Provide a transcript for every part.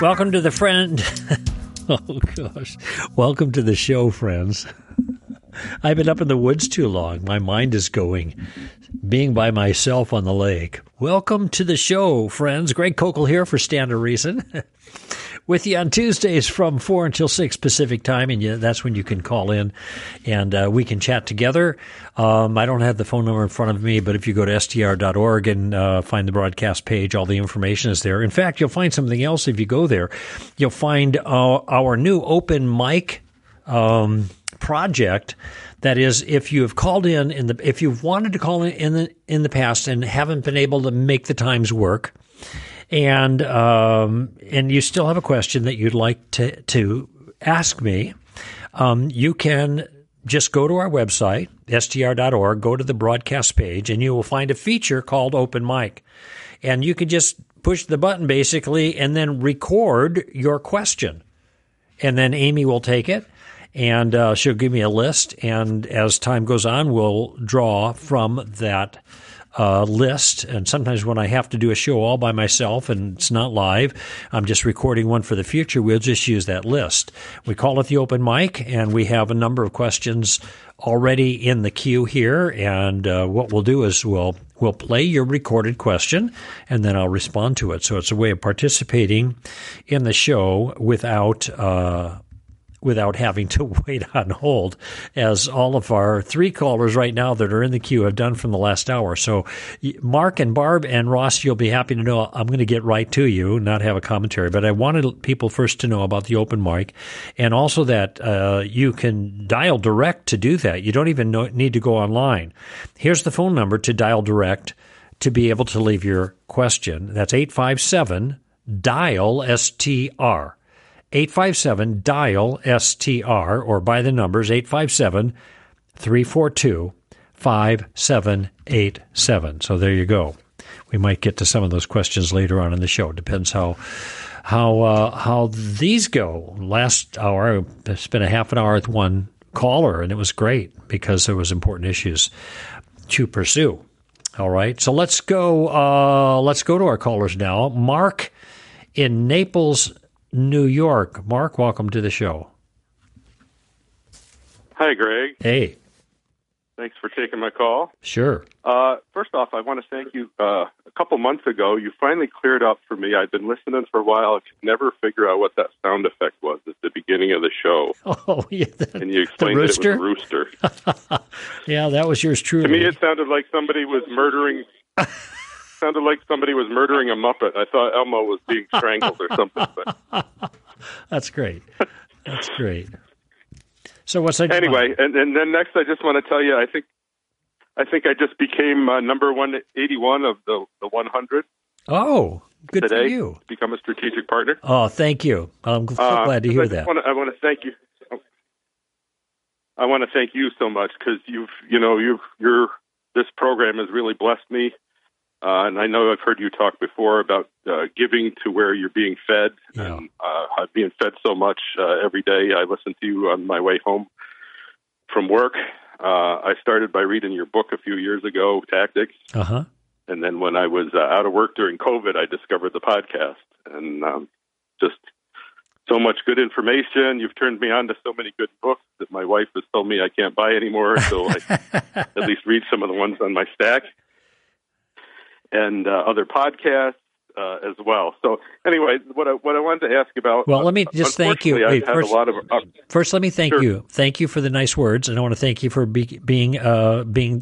Welcome to the friend. Oh, gosh. Welcome to the show, friends. I've been up in the woods too long. My mind is going. Being by myself on the lake. Welcome to the show, friends. Greg Kokel here for Standard Reason. With you on Tuesdays from 4 until 6 Pacific time, and that's when you can call in, and we can chat together. I don't have the phone number in front of me, but if you go to str.org and find the broadcast page, all the information is there. In fact, you'll find something else if you go there. You'll find our new open mic project. That is, if you have called in the, if you've wanted to call in the past and haven't been able to make the times work, and you still have a question that you'd like to ask me, you can just go to our website, str.org, go to the broadcast page, and you will find a feature called Open Mic. And you can just push the button, basically, and then record your question. And then Amy will take it. And she'll give me a list, and as time goes on, we'll draw from that list. And sometimes when I have to do a show all by myself and it's not live, I'm just recording one for the future, we'll just use that list. We call it the open mic, and we have a number of questions already in the queue here. And what we'll do is we'll play your recorded question, and then I'll respond to it. So it's a way of participating in the show without having to wait on hold, as all of our three callers right now that are in the queue have done from the last hour. So Mark and Barb and Ross, you'll be happy to know I'm going to get right to you, not have a commentary. But I wanted people first to know about the open mic, and also that you can dial direct to do that. You don't even need to go online. Here's the phone number to dial direct to be able to leave your question. That's 857-DIAL-STR. 857-DIAL-STR, or by the numbers, 857-342-5787. So there you go. We might get to some of those questions later on in the show. Depends how these go. Last hour, I spent a half an hour with one caller, and it was great because there was important issues to pursue. All right, so let's go. Let's go to our callers now. Mark in Naples, New York. Mark, welcome to the show. Hi, Greg. Hey. Thanks for taking my call. Sure. First off, I want to thank you. A couple months ago, you finally cleared up for me. I've been listening for a while. I could never figure out what that sound effect was at the beginning of the show. Oh, yeah. And you explained that it was a rooster. Yeah, that was yours truly. To me, it sounded like somebody was murdering... sounded like somebody was murdering a Muppet. I thought Elmo was being strangled or something. But. That's great. That's great. So what's that? Anyway, and then next, I just want to tell you, I think I just became number 181 of the 100. Oh, good today, for you. To become a strategic partner. Oh, thank you. I'm so glad to hear that. I want to thank you. I want to thank you so much because this program has really blessed me. And I know I've heard you talk before about giving to where you're being fed. Yeah. And, I'm being fed so much every day. I listen to you on my way home from work. I started by reading your book a few years ago, Tactics. Uh-huh. And then when I was out of work during COVID, I discovered the podcast. And just so much good information. You've turned me on to so many good books that my wife has told me I can't buy anymore. So I at least read some of the ones on my stack. And other podcasts as well. So, anyway, what I wanted to ask about. Well, let me just thank you. Wait, first, let me thank sure. you. Thank you for the nice words, and I want to thank you for being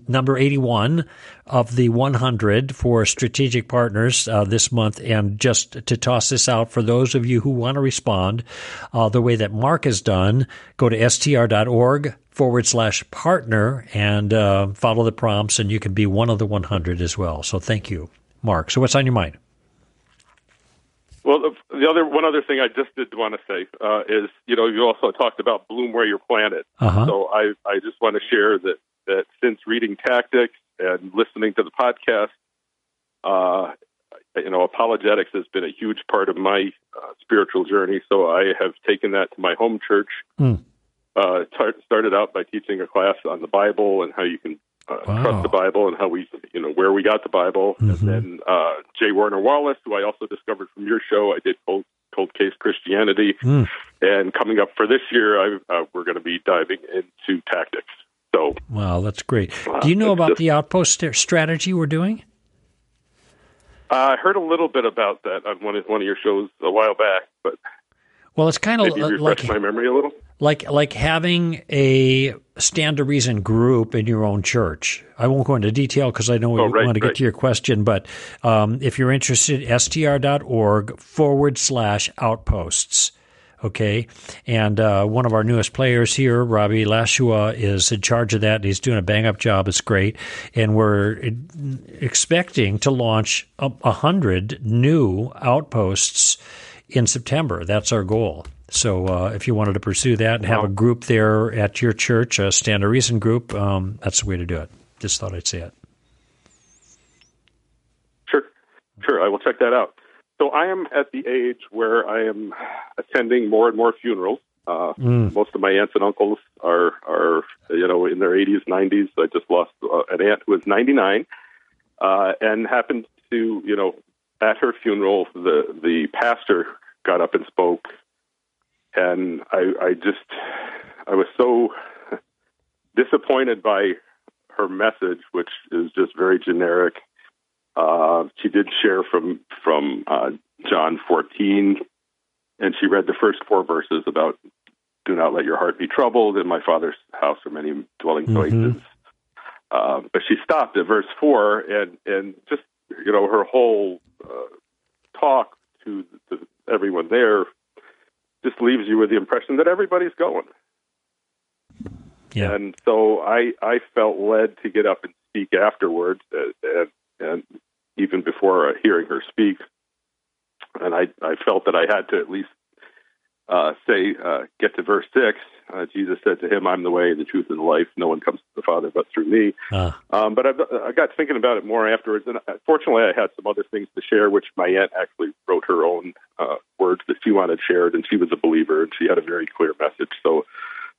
number 81 of the 100 for Strategic Partners this month. And just to toss this out for those of you who want to respond, the way that Mark has done, go to str.org. /partner and follow the prompts, and you can be one of the 100 as well. So thank you, Mark. So what's on your mind? Well, one other thing I just did want to say is, you also talked about bloom where you're planted. Uh-huh. So I just want to share that since reading Tactics and listening to the podcast, apologetics has been a huge part of my spiritual journey. So I have taken that to my home church. Mm. Started out by teaching a class on the Bible and how you can trust the Bible and how where we got the Bible. Mm-hmm. And then J. Warner Wallace, who I also discovered from your show, I did Cold Cold Case Christianity. And coming up for this year, we're going to be diving into tactics. So, wow, that's great. Do you know about the outpost strategy we're doing? I heard a little bit about that on one of your shows a while back, but well, it's kind of refresh my memory a little. Like having a Standard Reason group in your own church. I won't go into detail because I know we want to get to your question, but if you're interested, str.org/outposts. Okay, and one of our newest players here, Robbie Lashua, is in charge of that, and he's doing a bang-up job. It's great, and we're expecting to launch 100 new outposts in September. That's our goal. So if you wanted to pursue that and have a group there at your church, a Standard Reason group, that's the way to do it. Just thought I'd say it. Sure. I will check that out. So I am at the age where I am attending more and more funerals. Most of my aunts and uncles are in their 80s, 90s. I just lost an aunt who was 99 and happened to, at her funeral, the pastor got up and spoke. And I was so disappointed by her message, which is just very generic. She did share from John 14, and she read the first four verses about do not let your heart be troubled, in my Father's house are many dwelling places. But she stopped at verse 4, and just, her whole talk to everyone there just leaves you with the impression that everybody's going. Yeah. And so I felt led to get up and speak afterwards, and even before hearing her speak, and I felt that I had to at least get to verse 6. Jesus said to him, I'm the way, the truth, and the life. No one comes to the Father but through me. But I got thinking about it more afterwards, and fortunately I had some other things to share, which my aunt actually wrote her own words that she wanted shared, and she was a believer, and she had a very clear message, so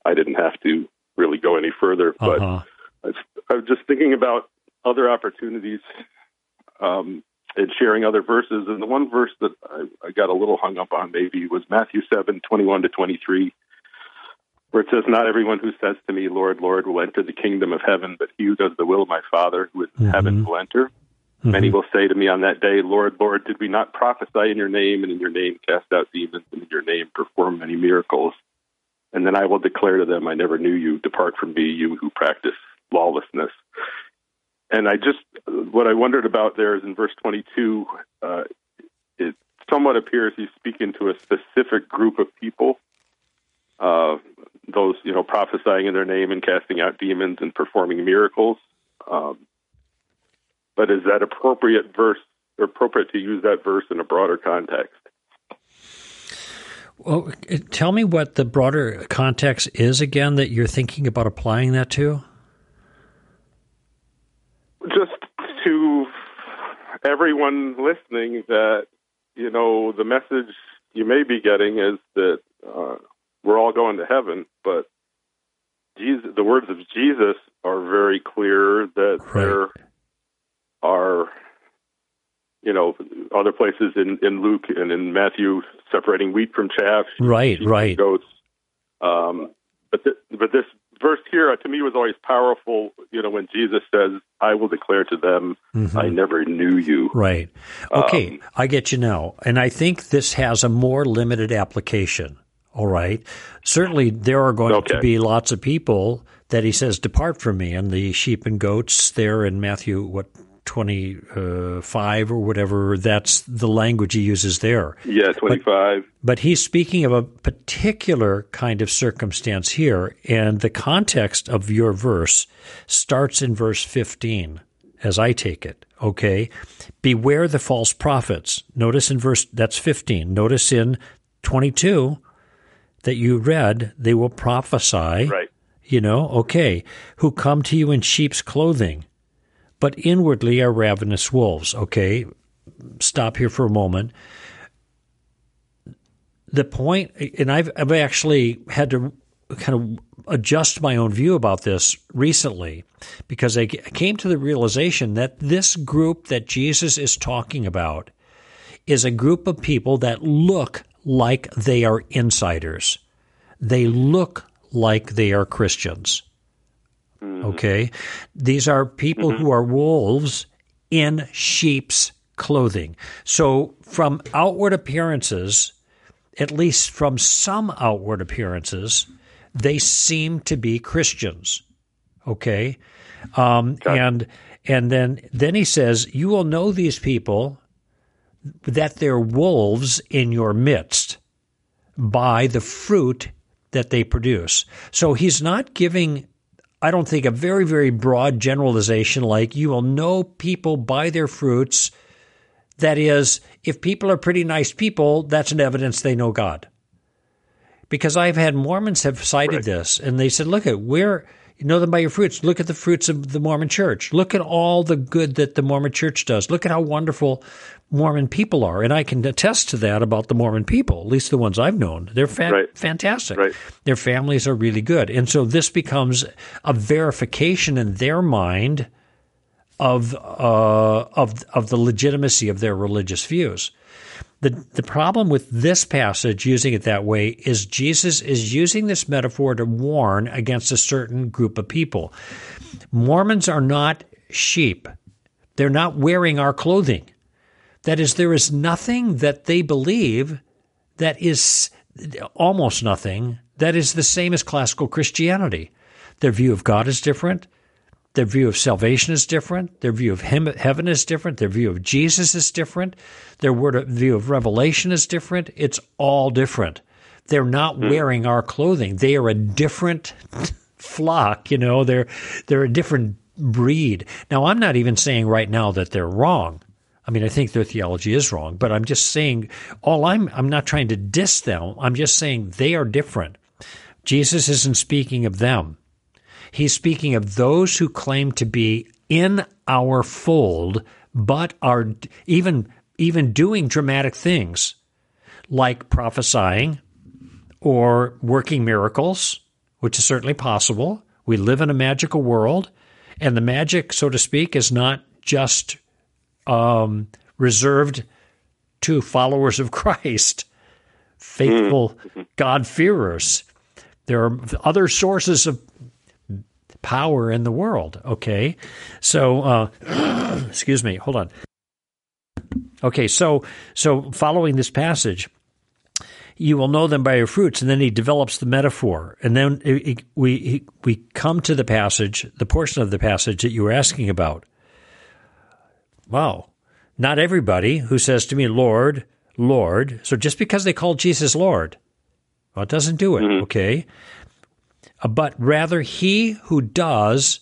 I didn't have to really go any further. But I was just thinking about other opportunities and sharing other verses. And the one verse that I got a little hung up on maybe was Matthew 7:21-23, where it says, not everyone who says to me, Lord, Lord, will enter the kingdom of heaven, but he who does the will of my Father who is in heaven will enter. Many will say to me on that day, Lord, Lord, did we not prophesy in your name, and in your name cast out demons, and in your name perform many miracles? And then I will declare to them, I never knew you. Depart from me, you who practice lawlessness. And what I wondered about there is in verse 22, it somewhat appears he's speaking to a specific group of people, those, prophesying in their name and casting out demons and performing miracles. But is that appropriate to use that verse in a broader context? Well, tell me what the broader context is again that you're thinking about applying that to. Just to everyone listening that, the message you may be getting is that we're all going to heaven, but the words of Jesus are very clear that there are, other places in Luke and in Matthew separating wheat from chaff. Goats. But this verse here, to me, was always powerful, when Jesus says, I will declare to them, I never knew you. Right. Okay, I get you now. And I think this has a more limited application, all right? Certainly there are going to be lots of people that he says, depart from me, and the sheep and goats there in Matthew, 25 or whatever, that's the language he uses there. Yeah, 25. But he's speaking of a particular kind of circumstance here, and the context of your verse starts in verse 15, as I take it, okay? Beware the false prophets. Notice in verse, that's 15. Notice in 22 that you read, they will prophesy, who come to you in sheep's clothing, but inwardly are ravenous wolves. Okay, stop here for a moment. The point, and I've actually had to kind of adjust my own view about this recently, because I came to the realization that this group that Jesus is talking about is a group of people that look like they are insiders. They look like they are Christians. Mm-hmm. Okay? These are people mm-hmm. who are wolves in sheep's clothing. So from outward appearances, at least from some outward appearances, they seem to be Christians. Okay? And then he says, you will know these people that they're wolves in your midst by the fruit that they produce. So he's not giving, I don't think, a very, very broad generalization like you will know people by their fruits. That is, if people are pretty nice people, that's an evidence they know God. Because I've had Mormons have cited right. this, and they said, look, you know them by your fruits. Look at the fruits of the Mormon Church. Look at all the good that the Mormon Church does. Look at how wonderful Mormon people are. And I can attest to that about the Mormon people, at least the ones I've known. They're fantastic. Right. Their families are really good. And so this becomes a verification in their mind of the legitimacy of their religious views. The problem with this passage, using it that way, is Jesus is using this metaphor to warn against a certain group of people. Mormons are not sheep. They're not wearing our clothing. That is, there is nothing that they believe that is almost nothing that is the same as classical Christianity. Their view of God is different. Their view of salvation is different. Their view of heaven is different. Their view of Jesus is different. Their view of revelation is different. It's all different. They're not wearing our clothing. They are a different flock, you know. They're a different breed. Now, I'm not even saying right now that they're wrong. I mean, I think their theology is wrong, but I'm just saying I'm not trying to diss them. I'm just saying they are different. Jesus isn't speaking of them. He's speaking of those who claim to be in our fold, but are even doing dramatic things like prophesying or working miracles, which is certainly possible. We live in a magical world, and the magic, so to speak, is not just reserved to followers of Christ, faithful God-fearers. There are other sources of power in the world, okay? So, excuse me, hold on. Okay, so following this passage, you will know them by your fruits, and then he develops the metaphor. And then we come to the passage, the portion of the passage that you were asking about. Wow. Not everybody who says to me, Lord, Lord. So just because they call Jesus Lord, well, it doesn't do it, okay? But rather he who does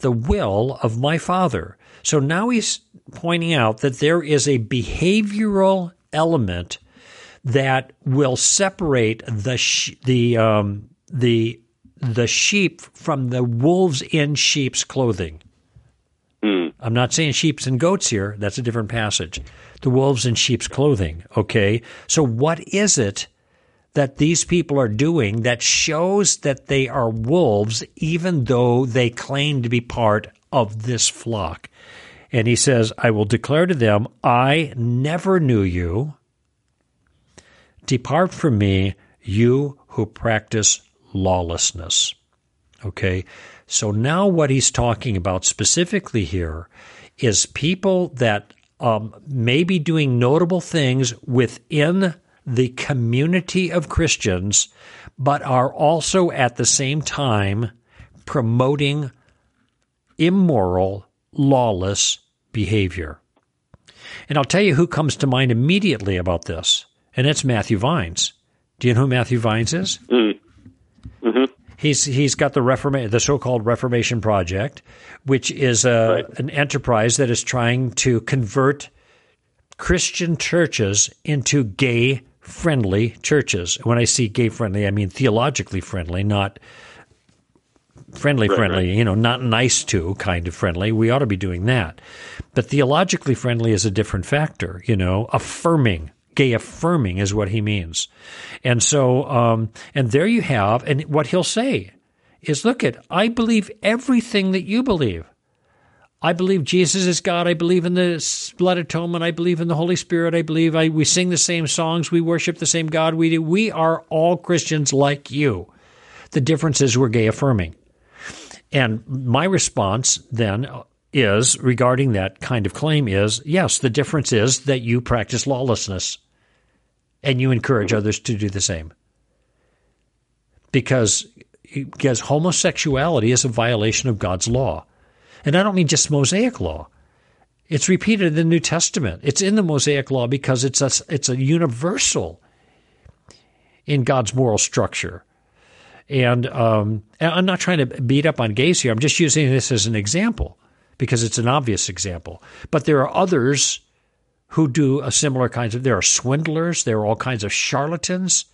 the will of my Father. So now he's pointing out that there is a behavioral element that will separate the sheep from the wolves in sheep's clothing. I'm not saying sheeps and goats here. That's a different passage. The wolves in sheep's clothing, okay? So what is it that these people are doing that shows that they are wolves, even though they claim to be part of this flock? And he says, I will declare to them, I never knew you. Depart from me, you who practice lawlessness. Okay, so now what he's talking about specifically here is people that may be doing notable things within the community of Christians, but are also at the same time promoting immoral, lawless behavior. And I'll tell you who comes to mind immediately about this, and it's Matthew Vines. Do you know who Matthew Vines is? Mm-hmm. He's got the so-called Reformation Project, which is an enterprise that is trying to convert Christian churches into gay-friendly churches. When I see gay-friendly, I mean theologically friendly, not friendly, you know, not nice to kind of friendly. We ought to be doing that. But theologically friendly is a different factor, you know, affirming. Gay affirming is what he means. And so, and there you have, and what he'll say is, look, I believe everything that you believe. I believe Jesus is God. I believe in the blood atonement. I believe in the Holy Spirit. I believe we sing the same songs. We worship the same God. We are all Christians like you. The difference is we're gay affirming. And my response then is, regarding that kind of claim, is, yes, the difference is that you practice lawlessness and you encourage others to do the same. Because homosexuality is a violation of God's law. And I don't mean just Mosaic law. It's repeated in the New Testament. It's in the Mosaic law because it's a universal in God's moral structure. And I'm not trying to beat up on gays here. I'm just using this as an example because it's an obvious example. But there are others who do a similar kinds of – there are swindlers. There are all kinds of charlatans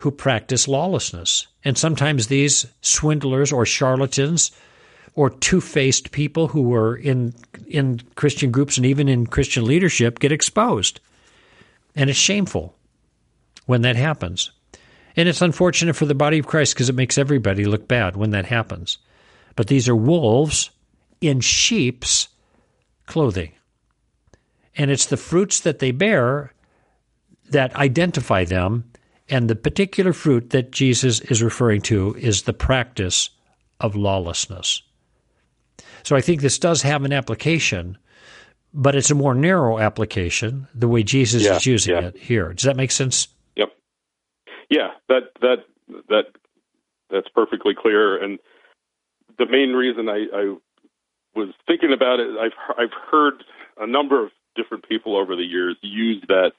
who practice lawlessness. And sometimes these swindlers or charlatans – or two-faced people who are in Christian groups and even in Christian leadership get exposed. And it's shameful when that happens. And it's unfortunate for the body of Christ because it makes everybody look bad when that happens. But these are wolves in sheep's clothing. And it's the fruits that they bear that identify them, and the particular fruit that Jesus is referring to is the practice of lawlessness. So I think this does have an application, but it's a more narrow application, the way Jesus is using it here. Does that make sense? Yep. Yeah, that's perfectly clear. And the main reason I was thinking about it, I've heard a number of different people over the years use that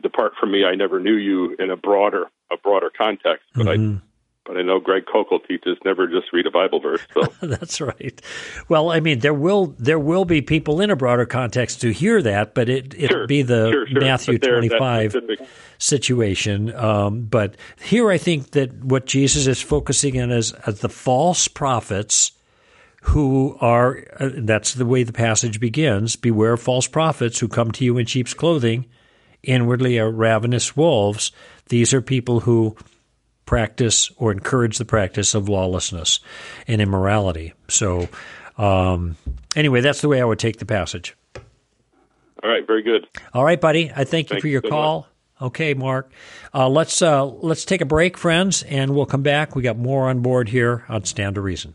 "depart from me, I never knew you" in a broader context, but But I know Greg Kokel teaches never just read a Bible verse. So. That's right. Well, I mean, there will be people in a broader context to hear that, but it'll be the Matthew 25 situation. But here I think that what Jesus is focusing on is the false prophets who are – that's the way the passage begins. Beware of false prophets who come to you in sheep's clothing, inwardly are ravenous wolves. These are people who – practice or encourage the practice of lawlessness and immorality. So anyway, that's the way I would take the passage. All right, very good. All right, buddy. I thank you for your call. Okay, Mark. Let's take a break, friends, and we'll come back. We got more on board here on Standard Reason.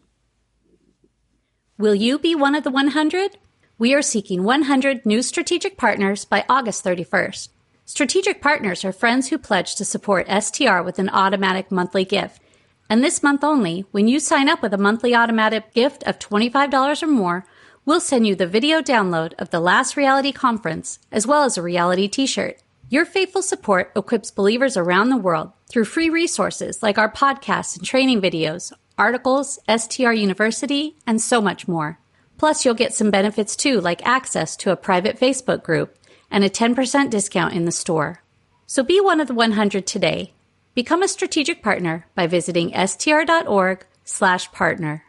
Will you be one of the 100? We are seeking 100 new strategic partners by August 31st. Strategic partners are friends who pledge to support STR with an automatic monthly gift. And this month only, when you sign up with a monthly automatic gift of $25 or more, we'll send you the video download of the last reality conference, as well as a reality t-shirt. Your faithful support equips believers around the world through free resources like our podcasts and training videos, articles, STR University, and so much more. Plus, you'll get some benefits too, like access to a private Facebook group and a 10% discount in the store. So be one of the 100 today. Become a strategic partner by visiting str.org/partner.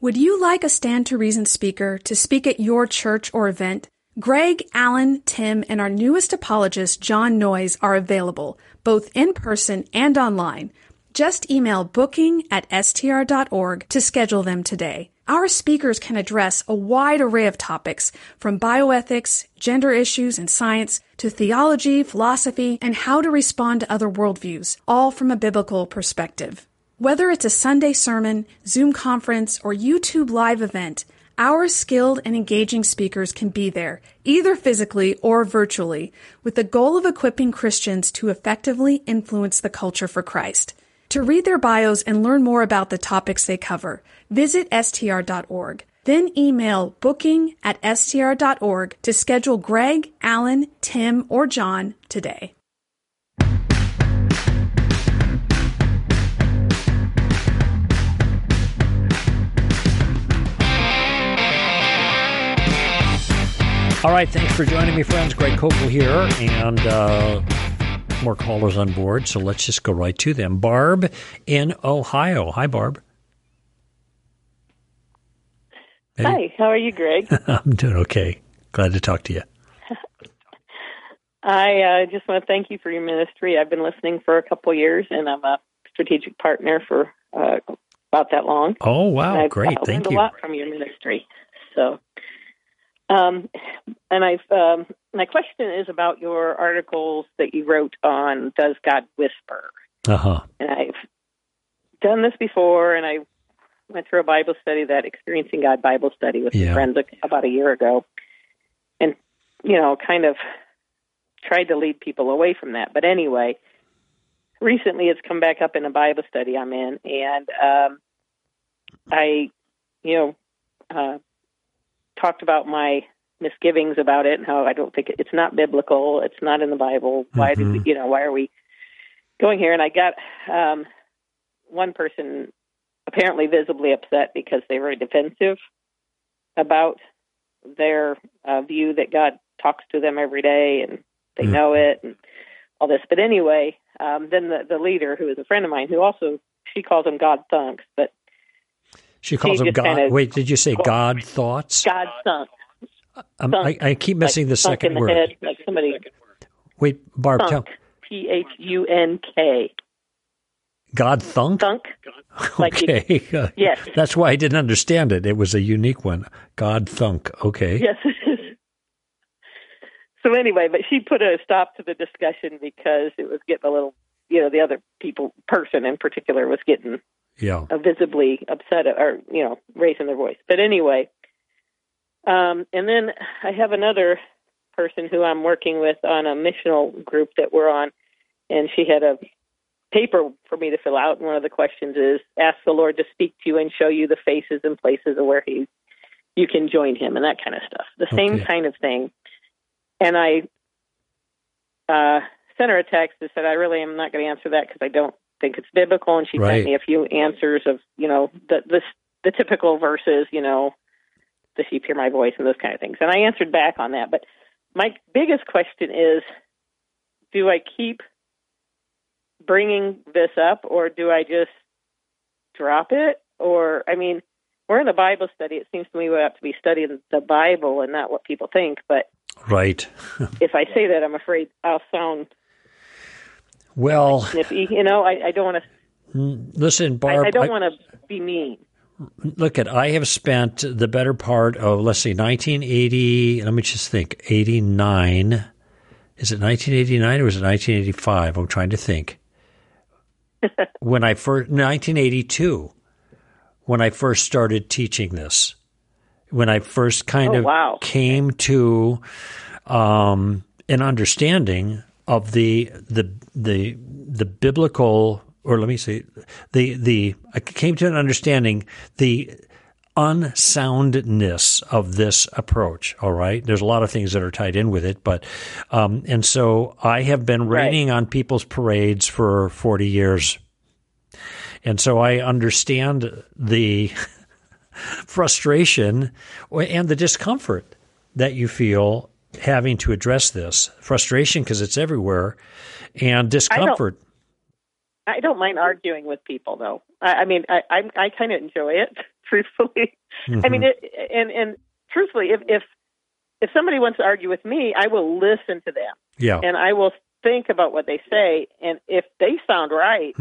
Would you like a Stand to Reason speaker to speak at your church or event? Greg, Alan, Tim, and our newest apologist, John Noyes, are available, both in person and online. Just email booking@str.org to schedule them today. Our speakers can address a wide array of topics, from bioethics, gender issues, and science, to theology, philosophy, and how to respond to other worldviews, all from a biblical perspective. Whether it's a Sunday sermon, Zoom conference, or YouTube live event, our skilled and engaging speakers can be there, either physically or virtually, with the goal of equipping Christians to effectively influence the culture for Christ. To read their bios and learn more about the topics they cover, visit str.org. Then email booking@str.org to schedule Greg, Alan, Tim, or John today. All right, thanks for joining me, friends. Greg Kokel here, and more callers on board, so let's just go right to them. Barb in Ohio. Hi, Barb. Hey. Hi, how are you, Greg? I'm doing okay. Glad to talk to you. I just want to thank you for your ministry. I've been listening for a couple years, and I'm a strategic partner for about that long. Oh, wow, great. Thank you. I've learned a lot from your ministry. So, and I've my question is about your articles that you wrote on Does God Whisper? Uh-huh. And I've done this before, and I went through a Bible study, that Experiencing God Bible study with some friends about a year ago, and, you know, kind of tried to lead people away from that. But anyway, recently it's come back up in a Bible study I'm in, and I, you know, talked about my misgivings about it and how I don't think it's not biblical, it's not in the Bible. Why did we, you know, why are we going here? And I got one person apparently visibly upset because they were defensive about their view that God talks to them every day and they know it and all this. But anyway, then the leader, who is a friend of mine, who also, she calls him God Thunks, but she calls him God. Wait, did you say God Thoughts? God Thunks. I keep missing like the second word. Head, like somebody. Wait, Barb, thunk, tell me. Thunk. God Thunk? Thunk. Like okay. Yes. That's why I didn't understand it. It was a unique one. God Thunk. Okay. Yes. So anyway, but she put a stop to the discussion because it was getting a little, you know, the other person in particular was getting visibly upset or, you know, raising their voice. But anyway, and then I have another person who I'm working with on a missional group that we're on, and she had a paper for me to fill out, and one of the questions is, ask the Lord to speak to you and show you the faces and places of where you can join him and that kind of stuff. The same kind of thing. And I sent her a text that said, I really am not going to answer that because I don't think it's biblical. And she sent me a few answers of, you know, the typical verses, you know, the sheep hear my voice and those kind of things. And I answered back on that. But my biggest question is, do I keep bringing this up or do I just drop it? Or, I mean, we're in a Bible study. It seems to me we have to be studying the Bible and not what people think, but... Right. If I say that, I'm afraid I'll sound snippy. You know, I don't want to... Listen, Barb... I don't want to be mean. Look, I have spent the better part of, let's see, 1980... Let me just think. 89. Is it 1989 or was it 1985? I'm trying to think. When I first... 1982, when I first started teaching this. When I first kind of came to an understanding of the biblical, or let me say, I came to an understanding the unsoundness of this approach. All right, there's a lot of things that are tied in with it, but and so I have been raining on people's parades for 40 years, and so I understand the frustration and the discomfort that you feel having to address this. Frustration because it's everywhere, and discomfort. I don't mind arguing with people, though. I mean, I kind of enjoy it, truthfully. Mm-hmm. I mean, and truthfully, if somebody wants to argue with me, I will listen to them. Yeah. And I will think about what they say, and if they sound right,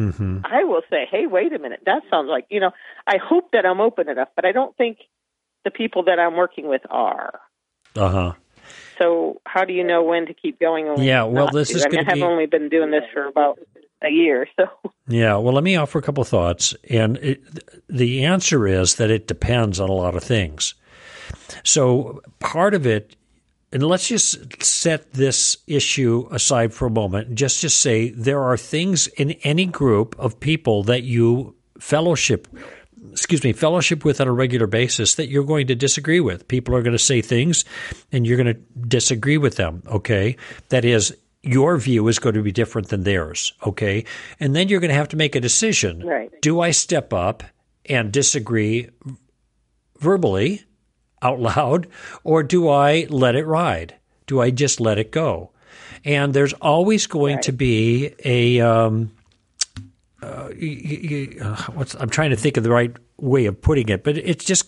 I will say, hey, wait a minute, that sounds like, you know, I hope that I'm open enough, but I don't think the people that I'm working with are. Uh-huh. So how do you know when to keep going? And I've only been doing this for about a year, so. Yeah, well, let me offer a couple of thoughts, and the answer is that it depends on a lot of things. So part of it, and let's just set this issue aside for a moment. Just say there are things in any group of people that you fellowship with on a regular basis that you're going to disagree with. People are going to say things, and you're going to disagree with them, okay? That is, your view is going to be different than theirs, okay? And then you're going to have to make a decision. Right. Do I step up and disagree verbally, out loud, or do I let it ride? Do I just let it go? And there's always going to be a I'm trying to think of the right way of putting it, but it's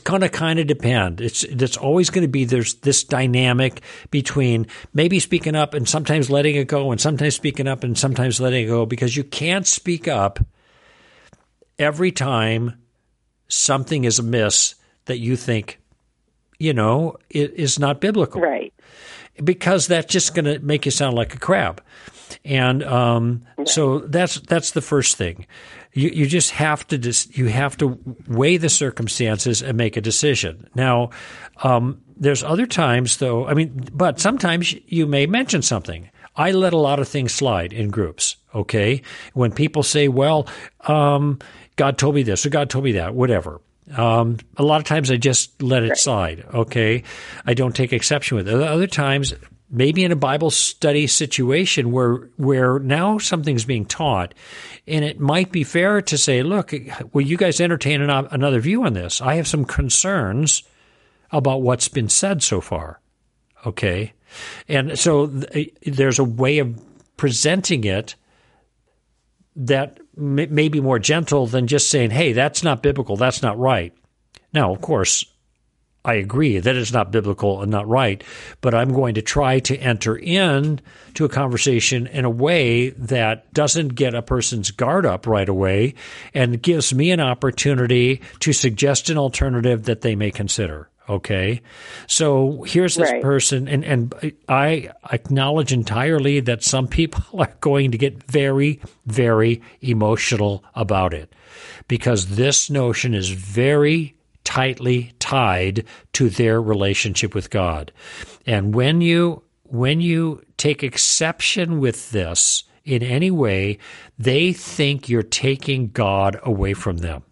going to kind of depend. It's always going to be there's this dynamic between maybe speaking up and sometimes letting it go, and sometimes speaking up and sometimes letting it go, because you can't speak up every time something is amiss that you think you know, is not biblical. Right. Because that's just going to make you sound like a crab. And so that's the first thing. You just have to weigh the circumstances and make a decision. Now, there's other times though. I mean, but sometimes you may mention something. I let a lot of things slide in groups. Okay, when people say, "Well, God told me this," or "God told me that," whatever. A lot of times I just let it slide. Okay, I don't take exception with it. Other times, maybe in a Bible study situation where now something's being taught, and it might be fair to say, look, will you guys entertain another view on this? I have some concerns about what's been said so far, okay? And so there's a way of presenting it that may be more gentle than just saying, hey, that's not biblical, that's not right. Now, of course, I agree that it's not biblical and not right, but I'm going to try to enter into a conversation in a way that doesn't get a person's guard up right away and gives me an opportunity to suggest an alternative that they may consider. Okay, so here's this person, and I acknowledge entirely that some people are going to get very, very emotional about it because this notion is very tightly tied to their relationship with God. And when you take exception with this in any way, they think you're taking God away from them.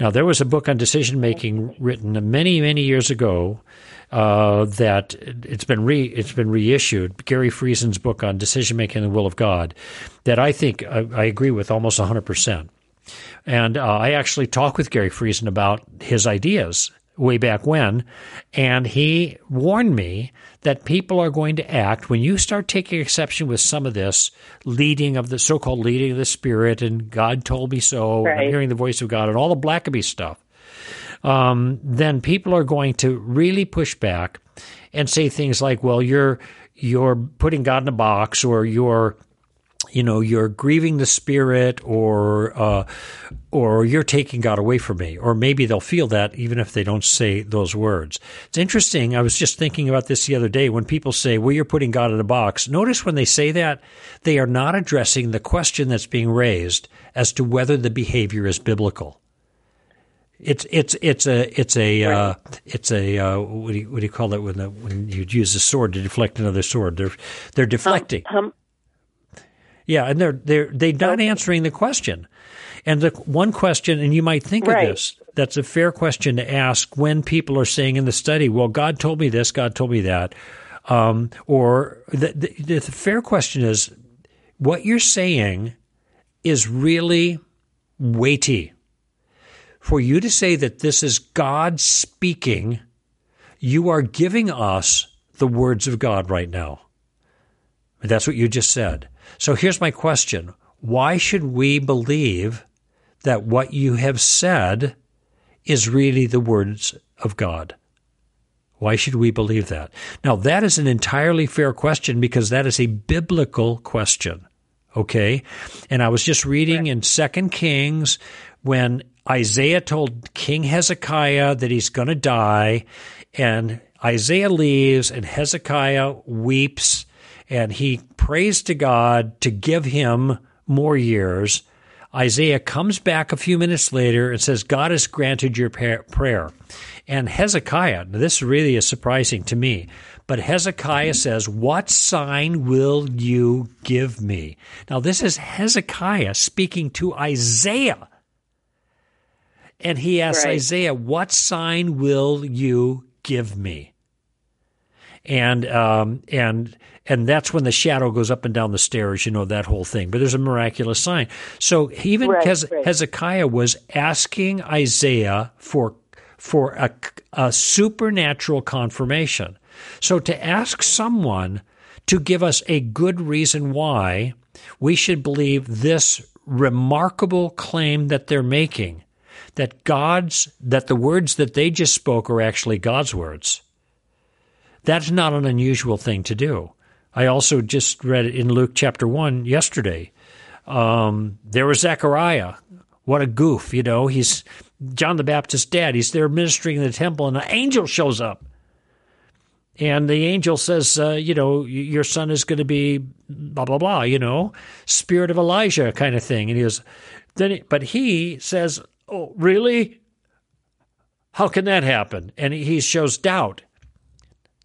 Now, there was a book on decision-making written many, many years ago that it's been reissued, Gary Friesen's book on decision-making and the will of God, that I think I agree with almost 100%. And I actually talked with Gary Friesen about his ideas way back when, and he warned me that people are going to act, when you start taking exception with some of this leading of the so-called leading of the Spirit and God told me so, and I'm hearing the voice of God and all the Blackaby stuff, then people are going to really push back and say things like, well, you're putting God in a box, or you're grieving the Spirit, or you're taking God away from me. Or maybe they'll feel that even if they don't say those words. It's interesting. I was just thinking about this the other day when people say, well, you're putting God in a box. Notice when they say that, they are not addressing the question that's being raised as to whether the behavior is biblical. It's a what do you call it when you use a sword to deflect another sword? They're deflecting. Yeah, and they're not answering the question. And the one question, and you might think of this, that's a fair question to ask when people are saying in the study, well, God told me this, God told me that. Or the fair question is, what you're saying is really weighty. For you to say that this is God speaking, you are giving us the words of God right now. That's what you just said. So here's my question. Why should we believe that what you have said is really the words of God? Why should we believe that? Now, that is an entirely fair question because that is a biblical question, okay? And I was just reading in 2 Kings when Isaiah told King Hezekiah that he's going to die, and Isaiah leaves, and Hezekiah weeps, and he prays to God to give him more years. Isaiah comes back a few minutes later and says, God has granted your prayer. And Hezekiah, now this really is surprising to me, but Hezekiah says, what sign will you give me? Now, this is Hezekiah speaking to Isaiah. And he asks Isaiah, what sign will you give me? And that's when the shadow goes up and down the stairs, you know, that whole thing. But there's a miraculous sign. So even Hezekiah was asking Isaiah for a supernatural confirmation. So to ask someone to give us a good reason why we should believe this remarkable claim that they're making, that the words that they just spoke are actually God's words, that's not an unusual thing to do. I also just read it in Luke chapter 1 yesterday. There was Zechariah. What a goof, you know. He's John the Baptist's dad. He's there ministering in the temple, and an angel shows up. And the angel says, your son is going to be blah, blah, blah, spirit of Elijah kind of thing. And he goes, but he says, oh, really? How can that happen? And he shows doubt.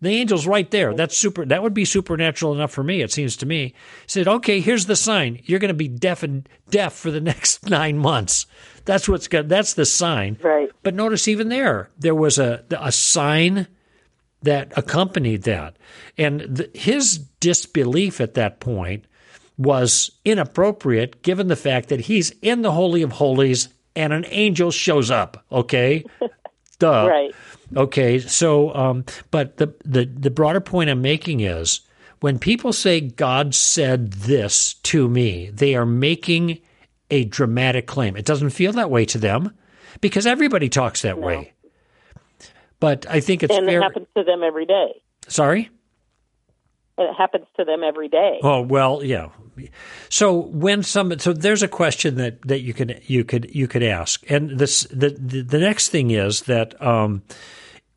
The angel's right there. That would be supernatural enough for me, it seems to me. He said, okay, here's the sign. You're going to be deaf for the next 9 months. That's the sign. Right. But notice even there was a sign that accompanied that. And his disbelief at that point was inappropriate, given the fact that he's in the Holy of Holies and an angel shows up, okay? Duh. Right. Okay, so, but the broader point I'm making is, when people say, God said this to me, they are making a dramatic claim. It doesn't feel that way to them, because everybody talks that way. But I think it's fair. It happens to them every day. Sorry? It happens to them every day. Oh, well, yeah. So there's a question that you could ask. And this the next thing is that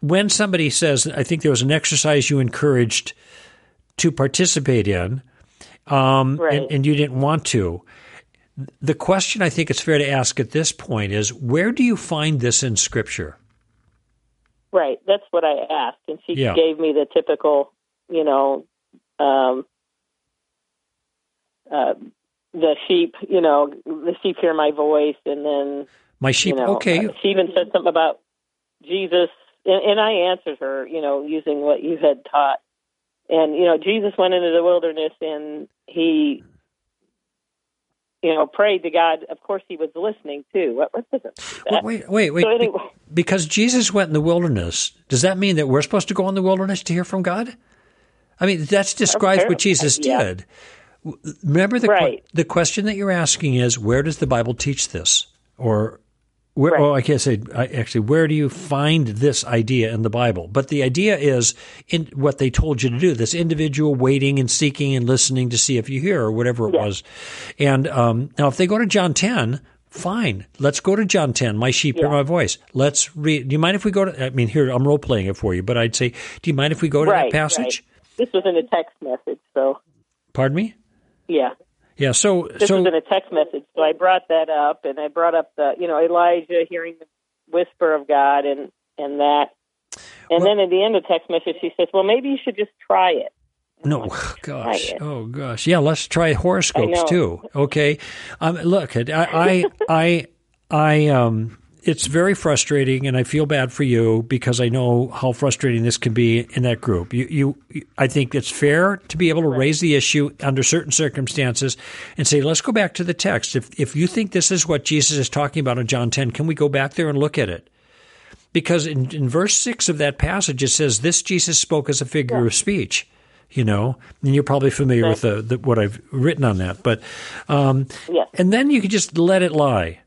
when somebody says, I think there was an exercise you encouraged to participate in, right. and you didn't want to. The question I think it's fair to ask at this point is, where do you find this in Scripture? Right, that's what I asked, and she gave me the typical, the sheep, the sheep hear my voice, and then my sheep. Okay, she even said something about Jesus, and I answered her, using what you had taught, and Jesus went into the wilderness and he, prayed to God. Of course, he was listening too. What was it? Well, wait. So anyway. Because Jesus went in the wilderness, does that mean that we're supposed to go in the wilderness to hear from God? I mean, that describes what Jesus did. Yeah. Remember, the question that you're asking is, where does the Bible teach this? Or, where do you find this idea in the Bible? But the idea is in what they told you to do, this individual waiting and seeking and listening to see if you hear, or whatever it was. And now if they go to John 10— fine. Let's go to John 10. My sheep hear my voice. Let's read. Do you mind if we go to, here, I'm role-playing it for you, but I'd say, do you mind if we go to that passage? Right. This was in a text message, so. Pardon me? Yeah. Yeah, so. This was in a text message, so I brought that up, and I brought up the, Elijah hearing the whisper of God and that. And then at the end of the text message, she says, well, maybe you should just try it. No, gosh. Oh, gosh. Yeah, let's try horoscopes too. Okay. Look, I it's very frustrating, and I feel bad for you because I know how frustrating this can be in that group. I think it's fair to be able to raise the issue under certain circumstances and say, let's go back to the text. If you think this is what Jesus is talking about in John 10, can we go back there and look at it? Because in verse 6 of that passage, it says, this Jesus spoke as a figure of speech. And you're probably familiar with what I've written on that. But and then you can just let it lie,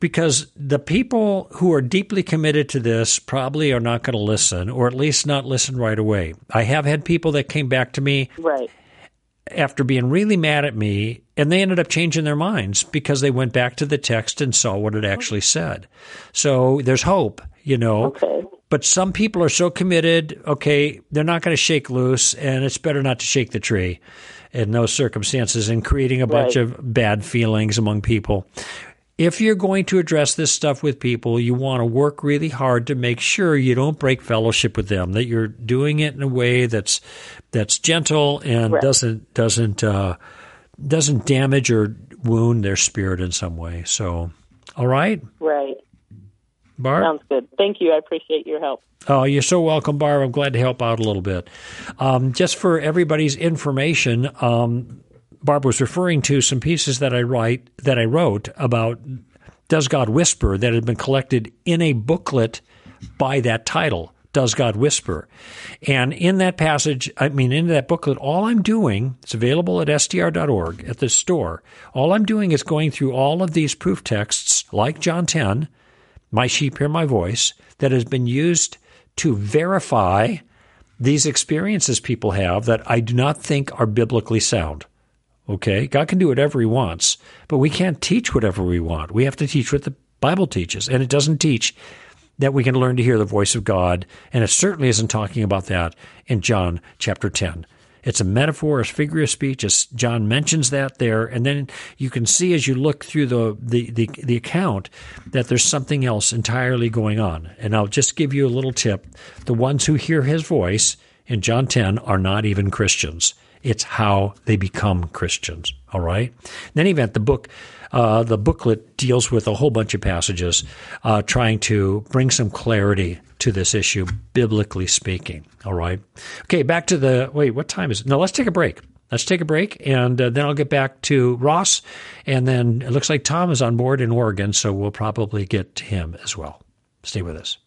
because the people who are deeply committed to this probably are not going to listen, or at least not listen right away. I have had people that came back to me after being really mad at me, and they ended up changing their minds because they went back to the text and saw what it actually said. So there's hope, Okay. But some people are so committed, they're not going to shake loose, and it's better not to shake the tree in those circumstances and creating a bunch of bad feelings among people. If you're going to address this stuff with people, you want to work really hard to make sure you don't break fellowship with them, that you're doing it in a way that's gentle and doesn't damage or wound their spirit in some way. So, all right? Right. Barb? Sounds good. Thank you. I appreciate your help. Oh, you're so welcome, Barb. I'm glad to help out a little bit. Just for everybody's information, Barb was referring to some pieces that I wrote about Does God Whisper that had been collected in a booklet by that title, Does God Whisper? And in that passage, in that booklet, all I'm doing, it's available at str.org at the store, all I'm doing is going through all of these proof texts like John 10, My Sheep Hear My Voice, that has been used to verify these experiences people have that I do not think are biblically sound. Okay? God can do whatever he wants, but we can't teach whatever we want. We have to teach what the Bible teaches, and it doesn't teach that we can learn to hear the voice of God, and it certainly isn't talking about that in John chapter 10. It's a metaphor, a figure of speech. John mentions that there, and then you can see as you look through the account that there's something else entirely going on. And I'll just give you a little tip. The ones who hear his voice in John 10 are not even Christians. It's how they become Christians, all right? In any event, the booklet deals with a whole bunch of passages trying to bring some clarity to this issue, biblically speaking, all right? Okay, back to what time is it? No, let's take a break. Let's take a break, and then I'll get back to Ross, and then it looks like Tom is on board in Oregon, so we'll probably get to him as well. Stay with us.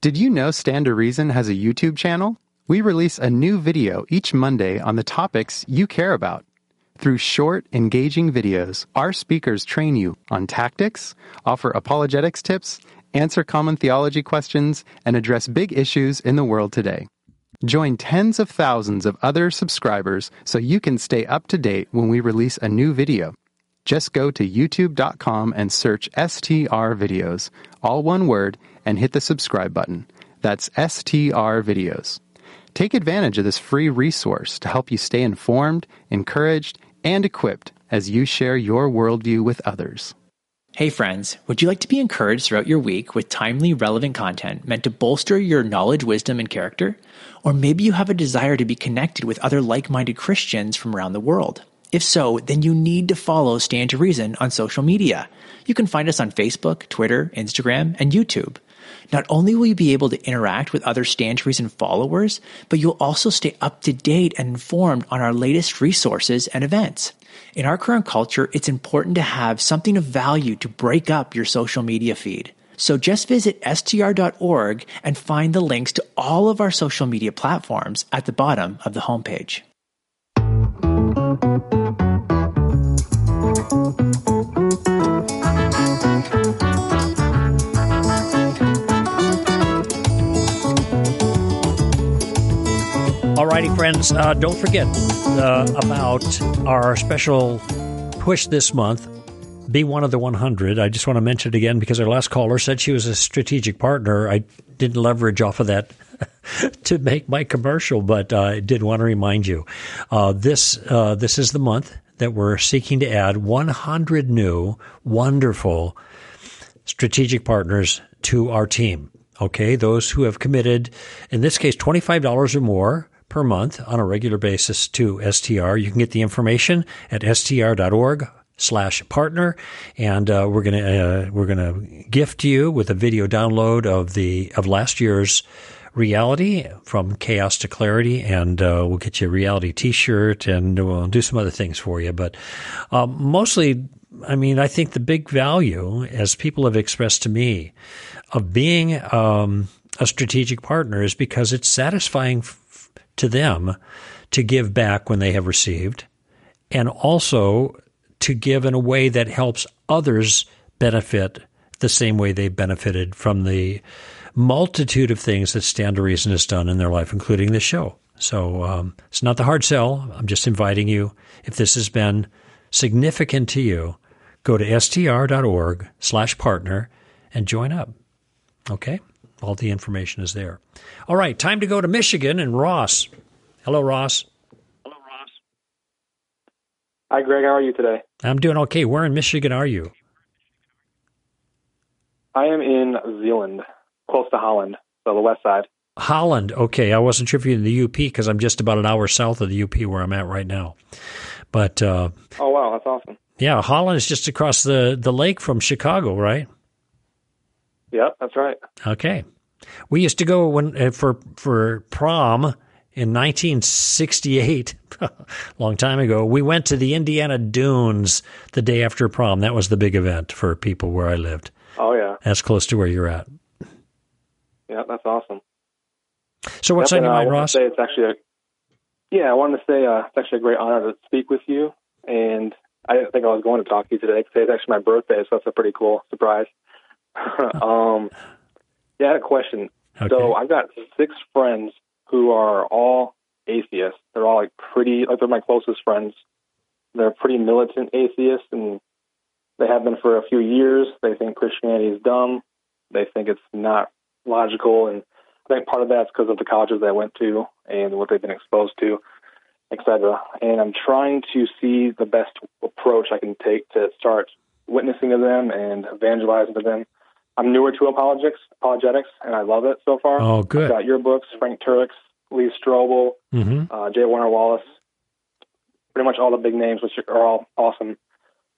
Did you know Standard Reason has a YouTube channel? We release a new video each Monday on the topics you care about. Through short, engaging videos, our speakers train you on tactics, offer apologetics tips, answer common theology questions, and address big issues in the world today. Join tens of thousands of other subscribers so you can stay up to date when we release a new video. Just go to youtube.com and search STR Videos, all one word, and hit the subscribe button. That's STR Videos. Take advantage of this free resource to help you stay informed, encouraged, and equipped as you share your worldview with others. Hey friends, would you like to be encouraged throughout your week with timely, relevant content meant to bolster your knowledge, wisdom, and character? Or maybe you have a desire to be connected with other like-minded Christians from around the world. If so, then you need to follow Stand to Reason on social media. You can find us on Facebook, Twitter, Instagram, and YouTube. Not only will you be able to interact with other Stand to Reason followers, but you'll also stay up to date and informed on our latest resources and events. In our current culture, it's important to have something of value to break up your social media feed. So just visit str.org and find the links to all of our social media platforms at the bottom of the homepage. Alrighty, friends, don't forget about our special push this month, Be One of the 100. I just want to mention it again because our last caller said she was a strategic partner. I didn't leverage off of that to make my commercial, but I did want to remind you. This is the month that we're seeking to add 100 new, wonderful strategic partners to our team. Okay, those who have committed, in this case, $25 or more per month on a regular basis to STR. You can get the information at str.org/partner, and we're gonna gift you with a video download of last year's Reality from Chaos to Clarity, and we'll get you a Reality T-shirt, and we'll do some other things for you. But mostly, I mean, I think the big value, as people have expressed to me, of being a strategic partner is because it's satisfying to them to give back when they have received, and also to give in a way that helps others benefit the same way they benefited from the multitude of things that Stand to Reason has done in their life, including this show. So it's not the hard sell. I'm just inviting you. If this has been significant to you, go to str.org/partner and join up. Okay? All the information is there. All right, time to go to Michigan and Ross. Hello, Ross. Hello, Ross. Hi, Greg. How are you today? I'm doing okay. Where in Michigan are you? I am in Zealand, close to Holland, so the west side. Holland. Okay. I wasn't sure if you're in the UP because I'm just about an hour south of the UP where I'm at right now. But oh, wow. That's awesome. Yeah, Holland is just across the lake from Chicago, right? Yep, that's right. Okay. We used to go for prom in 1968, a long time ago. We went to the Indiana Dunes the day after prom. That was the big event for people where I lived. Oh, yeah. That's close to where you're at. Yeah, that's awesome. So what's on your mind, Ross? I wanted to say it's actually a great honor to speak with you. And I didn't think I was going to talk to you today. Today's actually my birthday, so that's a pretty cool surprise. I had a question. Okay. So I've got 6 friends who are all atheists. They're all they're my closest friends. They're pretty militant atheists, and They have been for a few years. They think Christianity is dumb. They think it's not logical. And I think part of that's because of the colleges they went to and what they've been exposed to, etc. And I'm trying to see the best approach I can take to start witnessing to them and evangelizing to them. I'm newer to apologetics, and I love it so far. Oh, good. I've got your books, Frank Turek's, Lee Strobel, J. Warner Wallace, pretty much all the big names, which are all awesome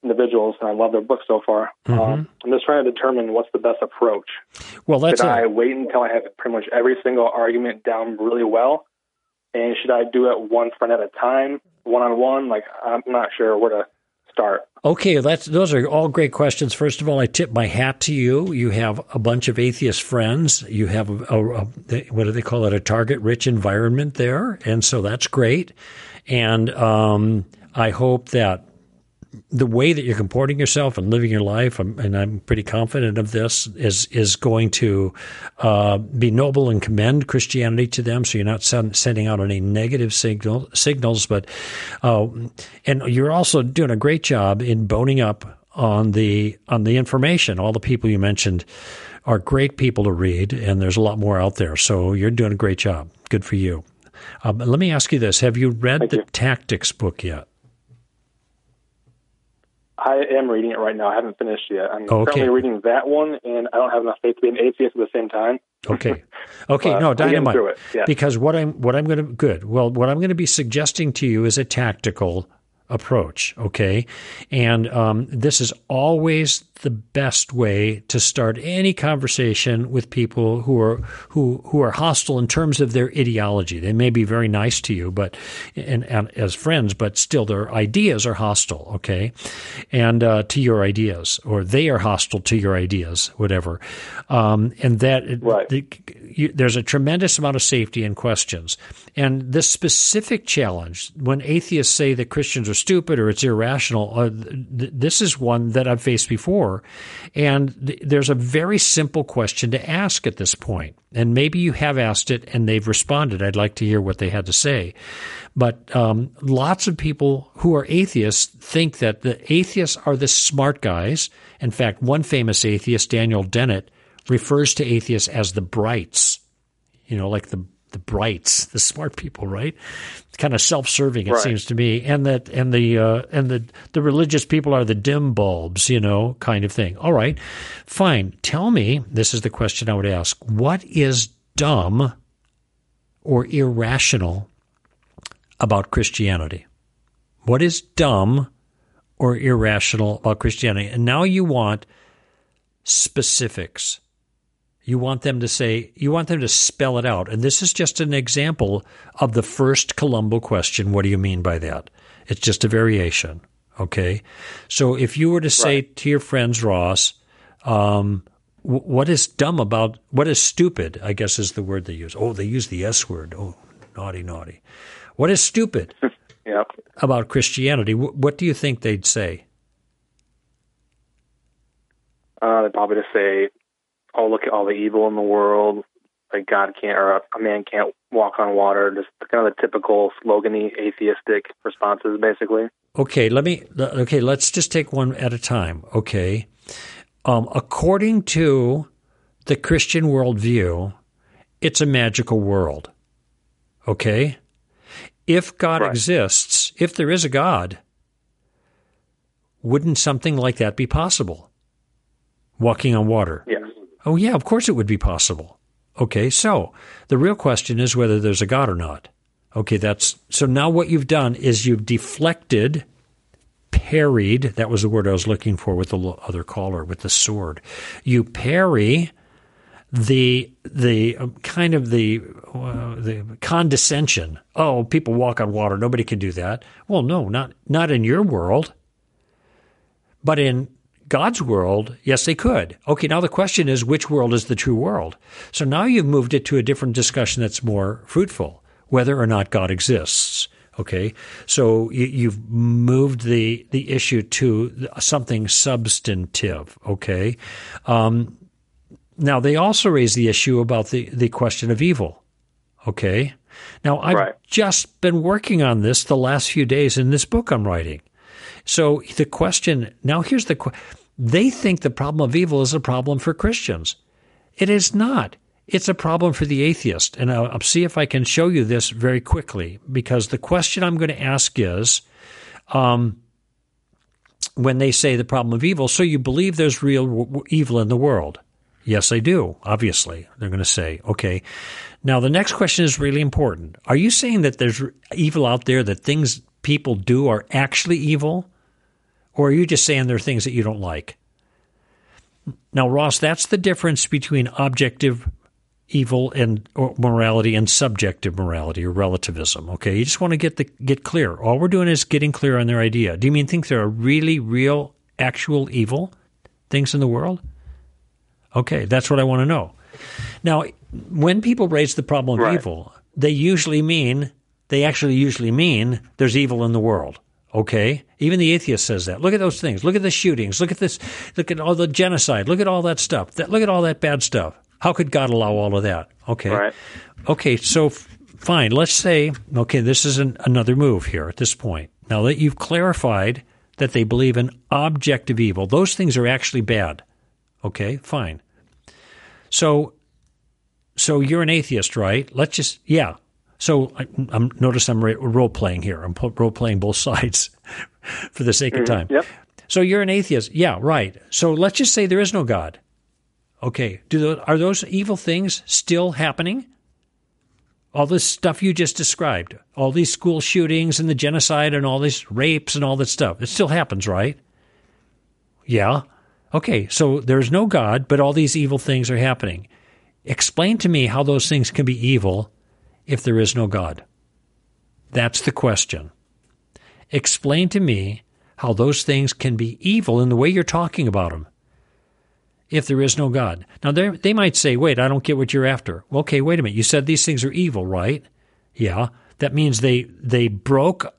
individuals, and I love their books so far. I'm just trying to determine what's the best approach. Well, I wait until I have pretty much every single argument down really well, and should I do it one friend at a time, one-on-one? Like, I'm not sure where to start. Okay, those are all great questions. First of all, I tip my hat to you. You have a bunch of atheist friends. You have what do they call it, a target-rich environment there, and so that's great. And I hope that the way that you're comporting yourself and living your life, and I'm pretty confident of this, is going to be noble and commend Christianity to them. So you're not sending out any negative signals, but and you're also doing a great job in boning up on the information. All the people you mentioned are great people to read, and there's a lot more out there. So you're doing a great job. Good for you. Let me ask you this: have you read the Tactics book yet? I am reading it right now. I haven't finished yet. I'm currently reading that one, and I don't have enough faith to be an atheist at the same time. Okay. No, dynamite. Yeah. Because what I'm going to be suggesting to you is a tactical approach. Okay, and this is always the best way to start any conversation with people who are hostile in terms of their ideology. They may be very nice to you, but and as friends, but still their ideas are hostile. Okay, and to your ideas, or they are hostile to your ideas, whatever. And that there's a tremendous amount of safety in questions. And this specific challenge, when atheists say that Christians are stupid or it's irrational, this is one that I've faced before. And there's a very simple question to ask at this point. And maybe you have asked it and they've responded. I'd like to hear what they had to say. But lots of people who are atheists think that the atheists are the smart guys. In fact, one famous atheist, Daniel Dennett, refers to atheists as the brights, like the brights, the smart people, right? It's kind of self-serving, it seems to me, and the religious people are the dim bulbs, kind of thing. All right, fine. Tell me, this is the question I would ask: what is dumb or irrational about Christianity? What is dumb or irrational about Christianity? And now you want specifics. You want them to spell it out. And this is just an example of the first Columbo question. What do you mean by that? It's just a variation. Okay. So if you were to say to your friends, Ross, what is stupid, I guess is the word they use. Oh, they use the S word. Oh, naughty. What is stupid about Christianity? What do you think they'd say? They'd probably just say, oh, look at all the evil in the world, like God can't, or a man can't walk on water, just kind of the typical slogany, atheistic responses, basically. Okay, let's just take one at a time, okay? According to the Christian worldview, it's a magical world, okay? If God exists, if there is a God, wouldn't something like that be possible? Walking on water. Yes. Oh, yeah, of course it would be possible. Okay, so the real question is whether there's a God or not. Okay, so now what you've done is you've deflected, parried, that was the word I was looking for with the other caller, with the sword. You parry the kind of the condescension. Oh, people walk on water. Nobody can do that. Well, no, not in your world, but in God's world, yes, they could. Okay, now the question is, which world is the true world? So now you've moved it to a different discussion that's more fruitful, whether or not God exists. Okay, so you've moved the issue to something substantive. Okay, now they also raise the issue about the question of evil. Okay, now I've just been working on this the last few days in this book I'm writing. So the question, now here's the question. They think the problem of evil is a problem for Christians. It is not. It's a problem for the atheist. And I'll see if I can show you this very quickly, because the question I'm going to ask is, when they say the problem of evil, so you believe there's real evil in the world? Yes, I do, obviously. They're going to say, okay. Now, the next question is really important. Are you saying that there's evil out there, that things people do are actually evil? Or are you just saying there are things that you don't like? Now, Ross, that's the difference between objective evil and morality and subjective morality or relativism, okay? You just want to get clear. All we're doing is getting clear on their idea. Do you mean think there are really real, actual evil things in the world? Okay, that's what I want to know. Now, when people raise the problem of evil, they usually mean, they actually usually mean there's evil in the world. Okay? Even the atheist says that. Look at those things. Look at the shootings. Look at this. Look at all the genocide. Look at all that stuff. Look at all that bad stuff. How could God allow all of that? Okay. Right. Okay, so fine. Let's say, okay, this is another move here at this point. Now that you've clarified that they believe in objective evil, those things are actually bad. Okay, fine. So you're an atheist, right? Let's just, yeah. So notice I'm role-playing here. I'm role-playing both sides for the sake of time. Yep. So you're an atheist. Yeah, right. So let's just say there is no God. Okay. Are those evil things still happening? All this stuff you just described, all these school shootings and the genocide and all these rapes and all that stuff, it still happens, right? Yeah. Okay. So there's no God, but all these evil things are happening. Explain to me how those things can be evil if there is no God. That's the question. Explain to me how those things can be evil in the way you're talking about them if there is no God. Now, they might say, wait, I don't get what you're after. Well, okay, wait a minute. You said these things are evil, right? Yeah. That means they broke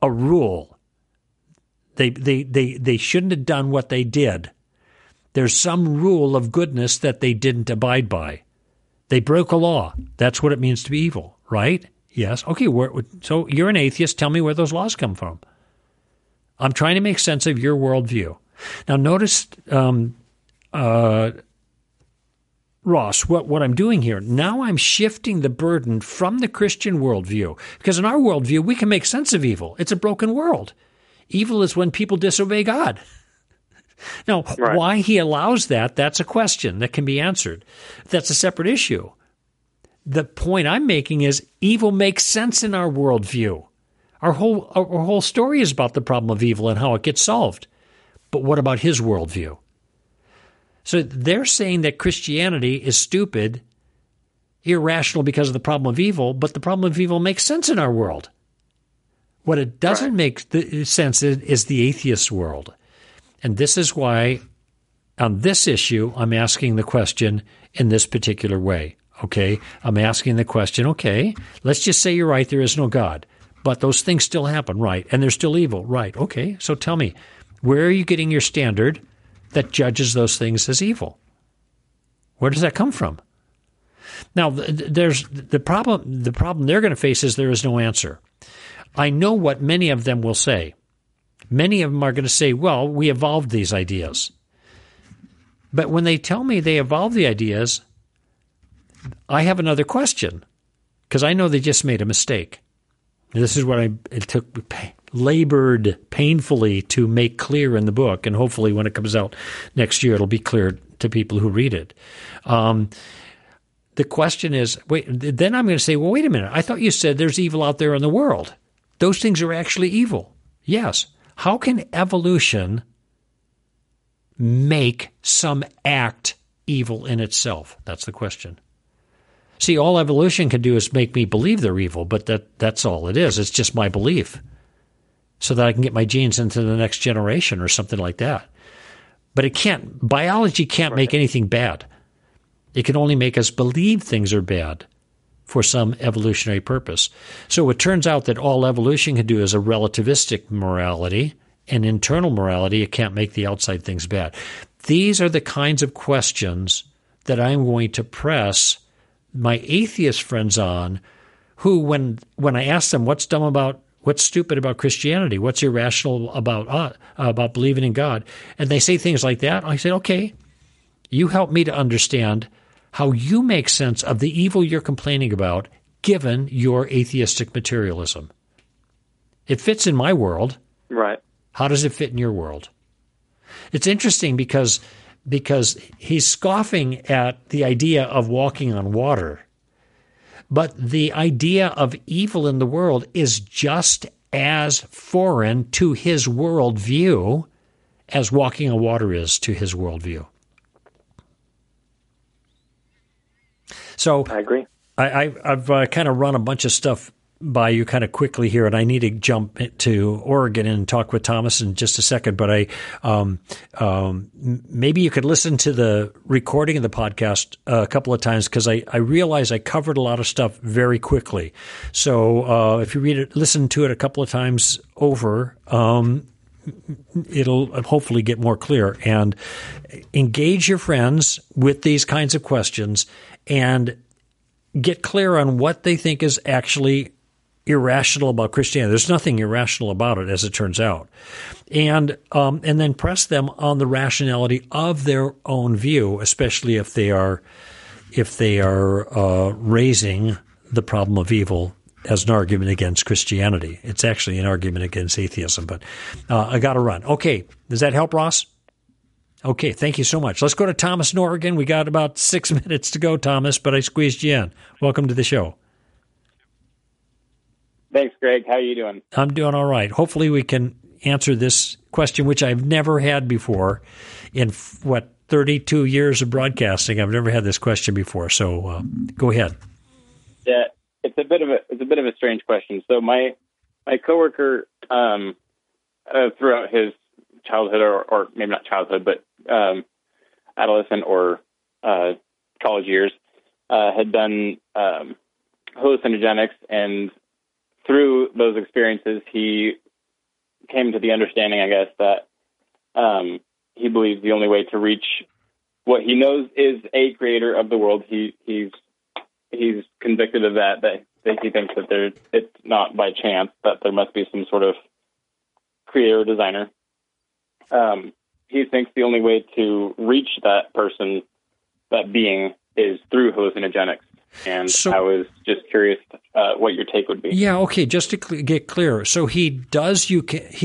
a rule. They shouldn't have done what they did. There's some rule of goodness that they didn't abide by. They broke a law. That's what it means to be evil, right? Yes. Okay, so you're an atheist. Tell me where those laws come from. I'm trying to make sense of your worldview. Now, notice, Ross, what I'm doing here, now I'm shifting the burden from the Christian worldview, because in our worldview, we can make sense of evil. It's a broken world. Evil is when people disobey God. Now, why he allows that, that's a question that can be answered. That's a separate issue. The point I'm making is evil makes sense in our worldview. Our whole story is about the problem of evil and how it gets solved. But what about his worldview? So they're saying that Christianity is stupid, irrational because of the problem of evil, but the problem of evil makes sense in our world. What it doesn't make sense is the atheist world. And this is why, on this issue, I'm asking the question in this particular way, okay? I'm asking the question, okay, let's just say you're right, there is no God, but those things still happen, right? And they're still evil, right? Okay, so tell me, where are you getting your standard that judges those things as evil? Where does that come from? Now, there's the problem they're going to face is there is no answer. I know what many of them will say. Many of them are going to say, well, we evolved these ideas. But when they tell me they evolved the ideas, I have another question, because I know they just made a mistake. And this is what labored painfully to make clear in the book, and hopefully when it comes out next year, it'll be clear to people who read it. The question is, then I'm going to say, well, wait a minute. I thought you said there's evil out there in the world. Those things are actually evil. Yes. How can evolution make some act evil in itself? That's the question. See, all evolution can do is make me believe they're evil, but that's all it is. It's just my belief so that I can get my genes into the next generation or something like that. But biology can't make anything bad. It can only make us believe things are bad for some evolutionary purpose. So it turns out that all evolution can do is a relativistic morality and internal morality. It can't make the outside things bad. These are the kinds of questions that I'm going to press my atheist friends on, who when I ask them what's dumb about What's stupid about Christianity? What's irrational about believing in God? And they say things like that. I say, okay, you help me to understand how you make sense of the evil you're complaining about given your atheistic materialism. It fits in my world. Right. How does it fit in your world? It's interesting because he's scoffing at the idea of walking on water. But the idea of evil in the world is just as foreign to his worldview as walking on water is to his worldview. So I agree. I've kind of run a bunch of stuff by you kind of quickly here, and I need to jump to Oregon and talk with Thomas in just a second, but I maybe you could listen to the recording of the podcast a couple of times, because I realize I covered a lot of stuff very quickly. So if you read it, listen to it a couple of times over, it'll hopefully get more clear. And engage your friends with these kinds of questions and get clear on what they think is actually irrational about Christianity. There's nothing irrational about it, as it turns out. And then press them on the rationality of their own view, especially if they are raising the problem of evil as an argument against Christianity. It's actually an argument against atheism, but I got to run. Okay. Does that help, Ross? Okay, thank you so much. Let's go to Thomas in Oregon. We got about 6 minutes to go, Thomas, but I squeezed you in. Welcome to the show. Thanks, Greg. How are you doing? I'm doing all right. Hopefully we can answer this question, which I've never had before. In, 32 years of broadcasting, I've never had this question before, so go ahead. Yeah, it's a bit of a strange question. So my coworker, throughout his childhood, or maybe not childhood, but adolescent or college years, had done hallucinogenics, and through those experiences, he came to the understanding, I guess, that he believes the only way to reach what he knows is a creator of the world. He's convicted of that he thinks that it's not by chance, that there must be some sort of creator or designer. He thinks the only way to reach that person, that being, is through hallucinogenics. And so, I was just curious what your take would be. Yeah, okay, just to get clear. So he does think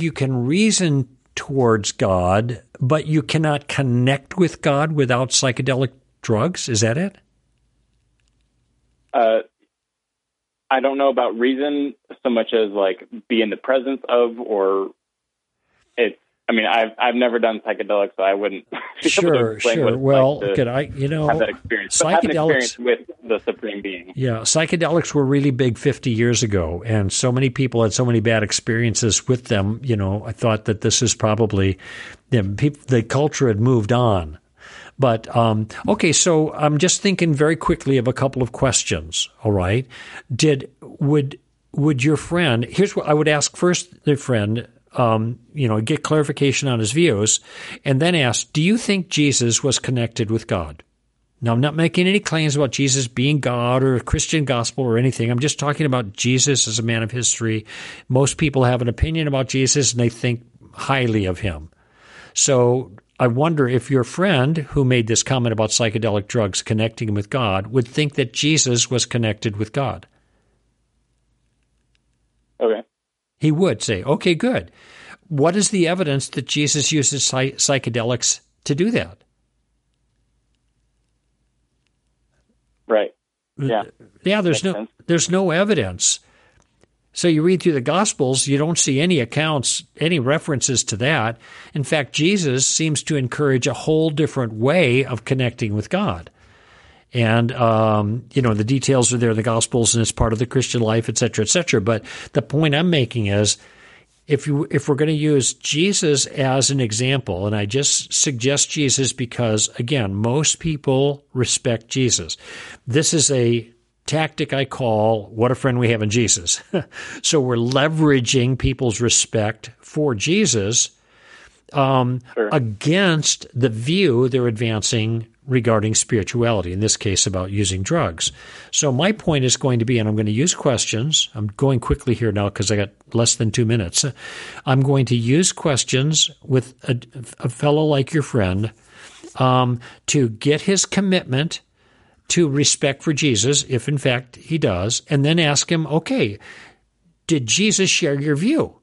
you can reason towards God, but you cannot connect with God without psychedelic drugs? Is that it? I don't know about reason so much as like be in the presence of, or it's. I mean, I've never done psychedelics, so I wouldn't be able to explain what it's like to have that experience. But have an experience with the Supreme Being. Yeah, psychedelics were really big 50 years ago, and so many people had so many bad experiences with them. You know, I thought that this is probably the culture had moved on. But, okay, so I'm just thinking very quickly of a couple of questions, all right? Would your friend – here's what I would ask first the friend – get clarification on his views, and then ask, do you think Jesus was connected with God? Now, I'm not making any claims about Jesus being God or Christian gospel or anything. I'm just talking about Jesus as a man of history. Most people have an opinion about Jesus, and they think highly of him. So I wonder if your friend who made this comment about psychedelic drugs connecting him with God would think that Jesus was connected with God. Okay. He would say, okay, good. What is the evidence that Jesus uses psychedelics to do that? Right. Yeah. Yeah, there's no evidence. So you read through the Gospels, you don't see any accounts, any references to that. In fact, Jesus seems to encourage a whole different way of connecting with God. And, the details are there in the Gospels, and it's part of the Christian life, et cetera, et cetera. But the point I'm making is if we're going to use Jesus as an example, and I just suggest Jesus because, again, most people respect Jesus. This is a tactic I call, what a friend we have in Jesus. So we're leveraging people's respect for Jesus against the view they're advancing regarding spirituality, in this case about using drugs. So my point is going to be, and I'm going to use questions. I'm going quickly here now because I got less than 2 minutes. I'm going to use questions with a fellow like your friend to get his commitment to respect for Jesus, if in fact he does, and then ask him, okay, did Jesus share your view?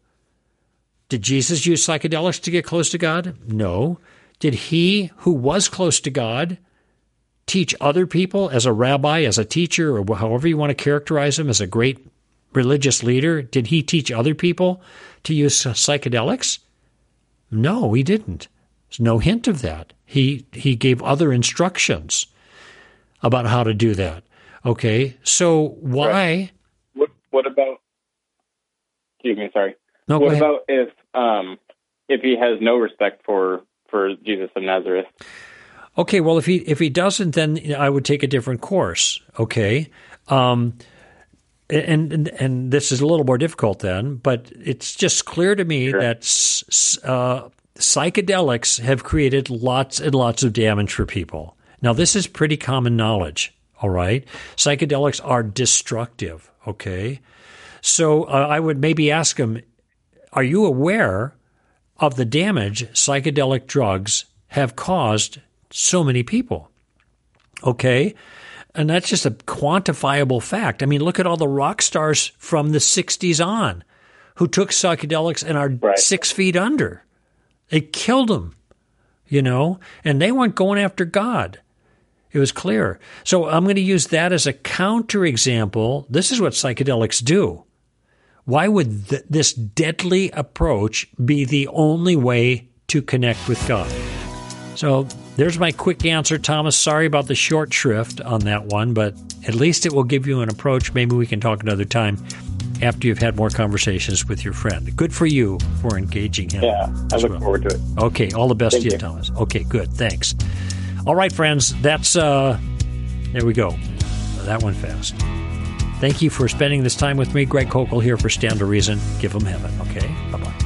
Did Jesus use psychedelics to get close to God? No. Did he who was close to God teach other people as a rabbi, as a teacher, or however you want to characterize him, as a great religious leader? Did he teach other people to use psychedelics? No, he didn't. There's no hint of that. He gave other instructions about how to do that. Okay, so why? Right. What about? Excuse me, sorry. No, what about if he has no respect for Jesus of Nazareth? Okay, well, if he doesn't, then I would take a different course. Okay, and this is a little more difficult then, but it's just clear to me that psychedelics have created lots and lots of damage for people. Now, this is pretty common knowledge. All right, psychedelics are destructive. Okay, so I would maybe ask him, are you aware of the damage psychedelic drugs have caused so many people? Okay, and that's just a quantifiable fact. I mean, look at all the rock stars from the 60s on who took psychedelics and are 6 feet under. It killed them, you know, and they weren't going after God. It was clear. So I'm going to use that as a counterexample. This is what psychedelics do. Why would this deadly approach be the only way to connect with God? So there's my quick answer, Thomas. Sorry about the short shrift on that one, but at least it will give you an approach. Maybe we can talk another time after you've had more conversations with your friend. Good for you for engaging him. Yeah, I look forward to it. Okay, all the best to you, Thomas. Okay, good. Thanks. All right, friends, that's there we go. That went fast. Thank you for spending this time with me. Greg Kokel here for Standard Reason. Give them heaven, okay? Bye-bye.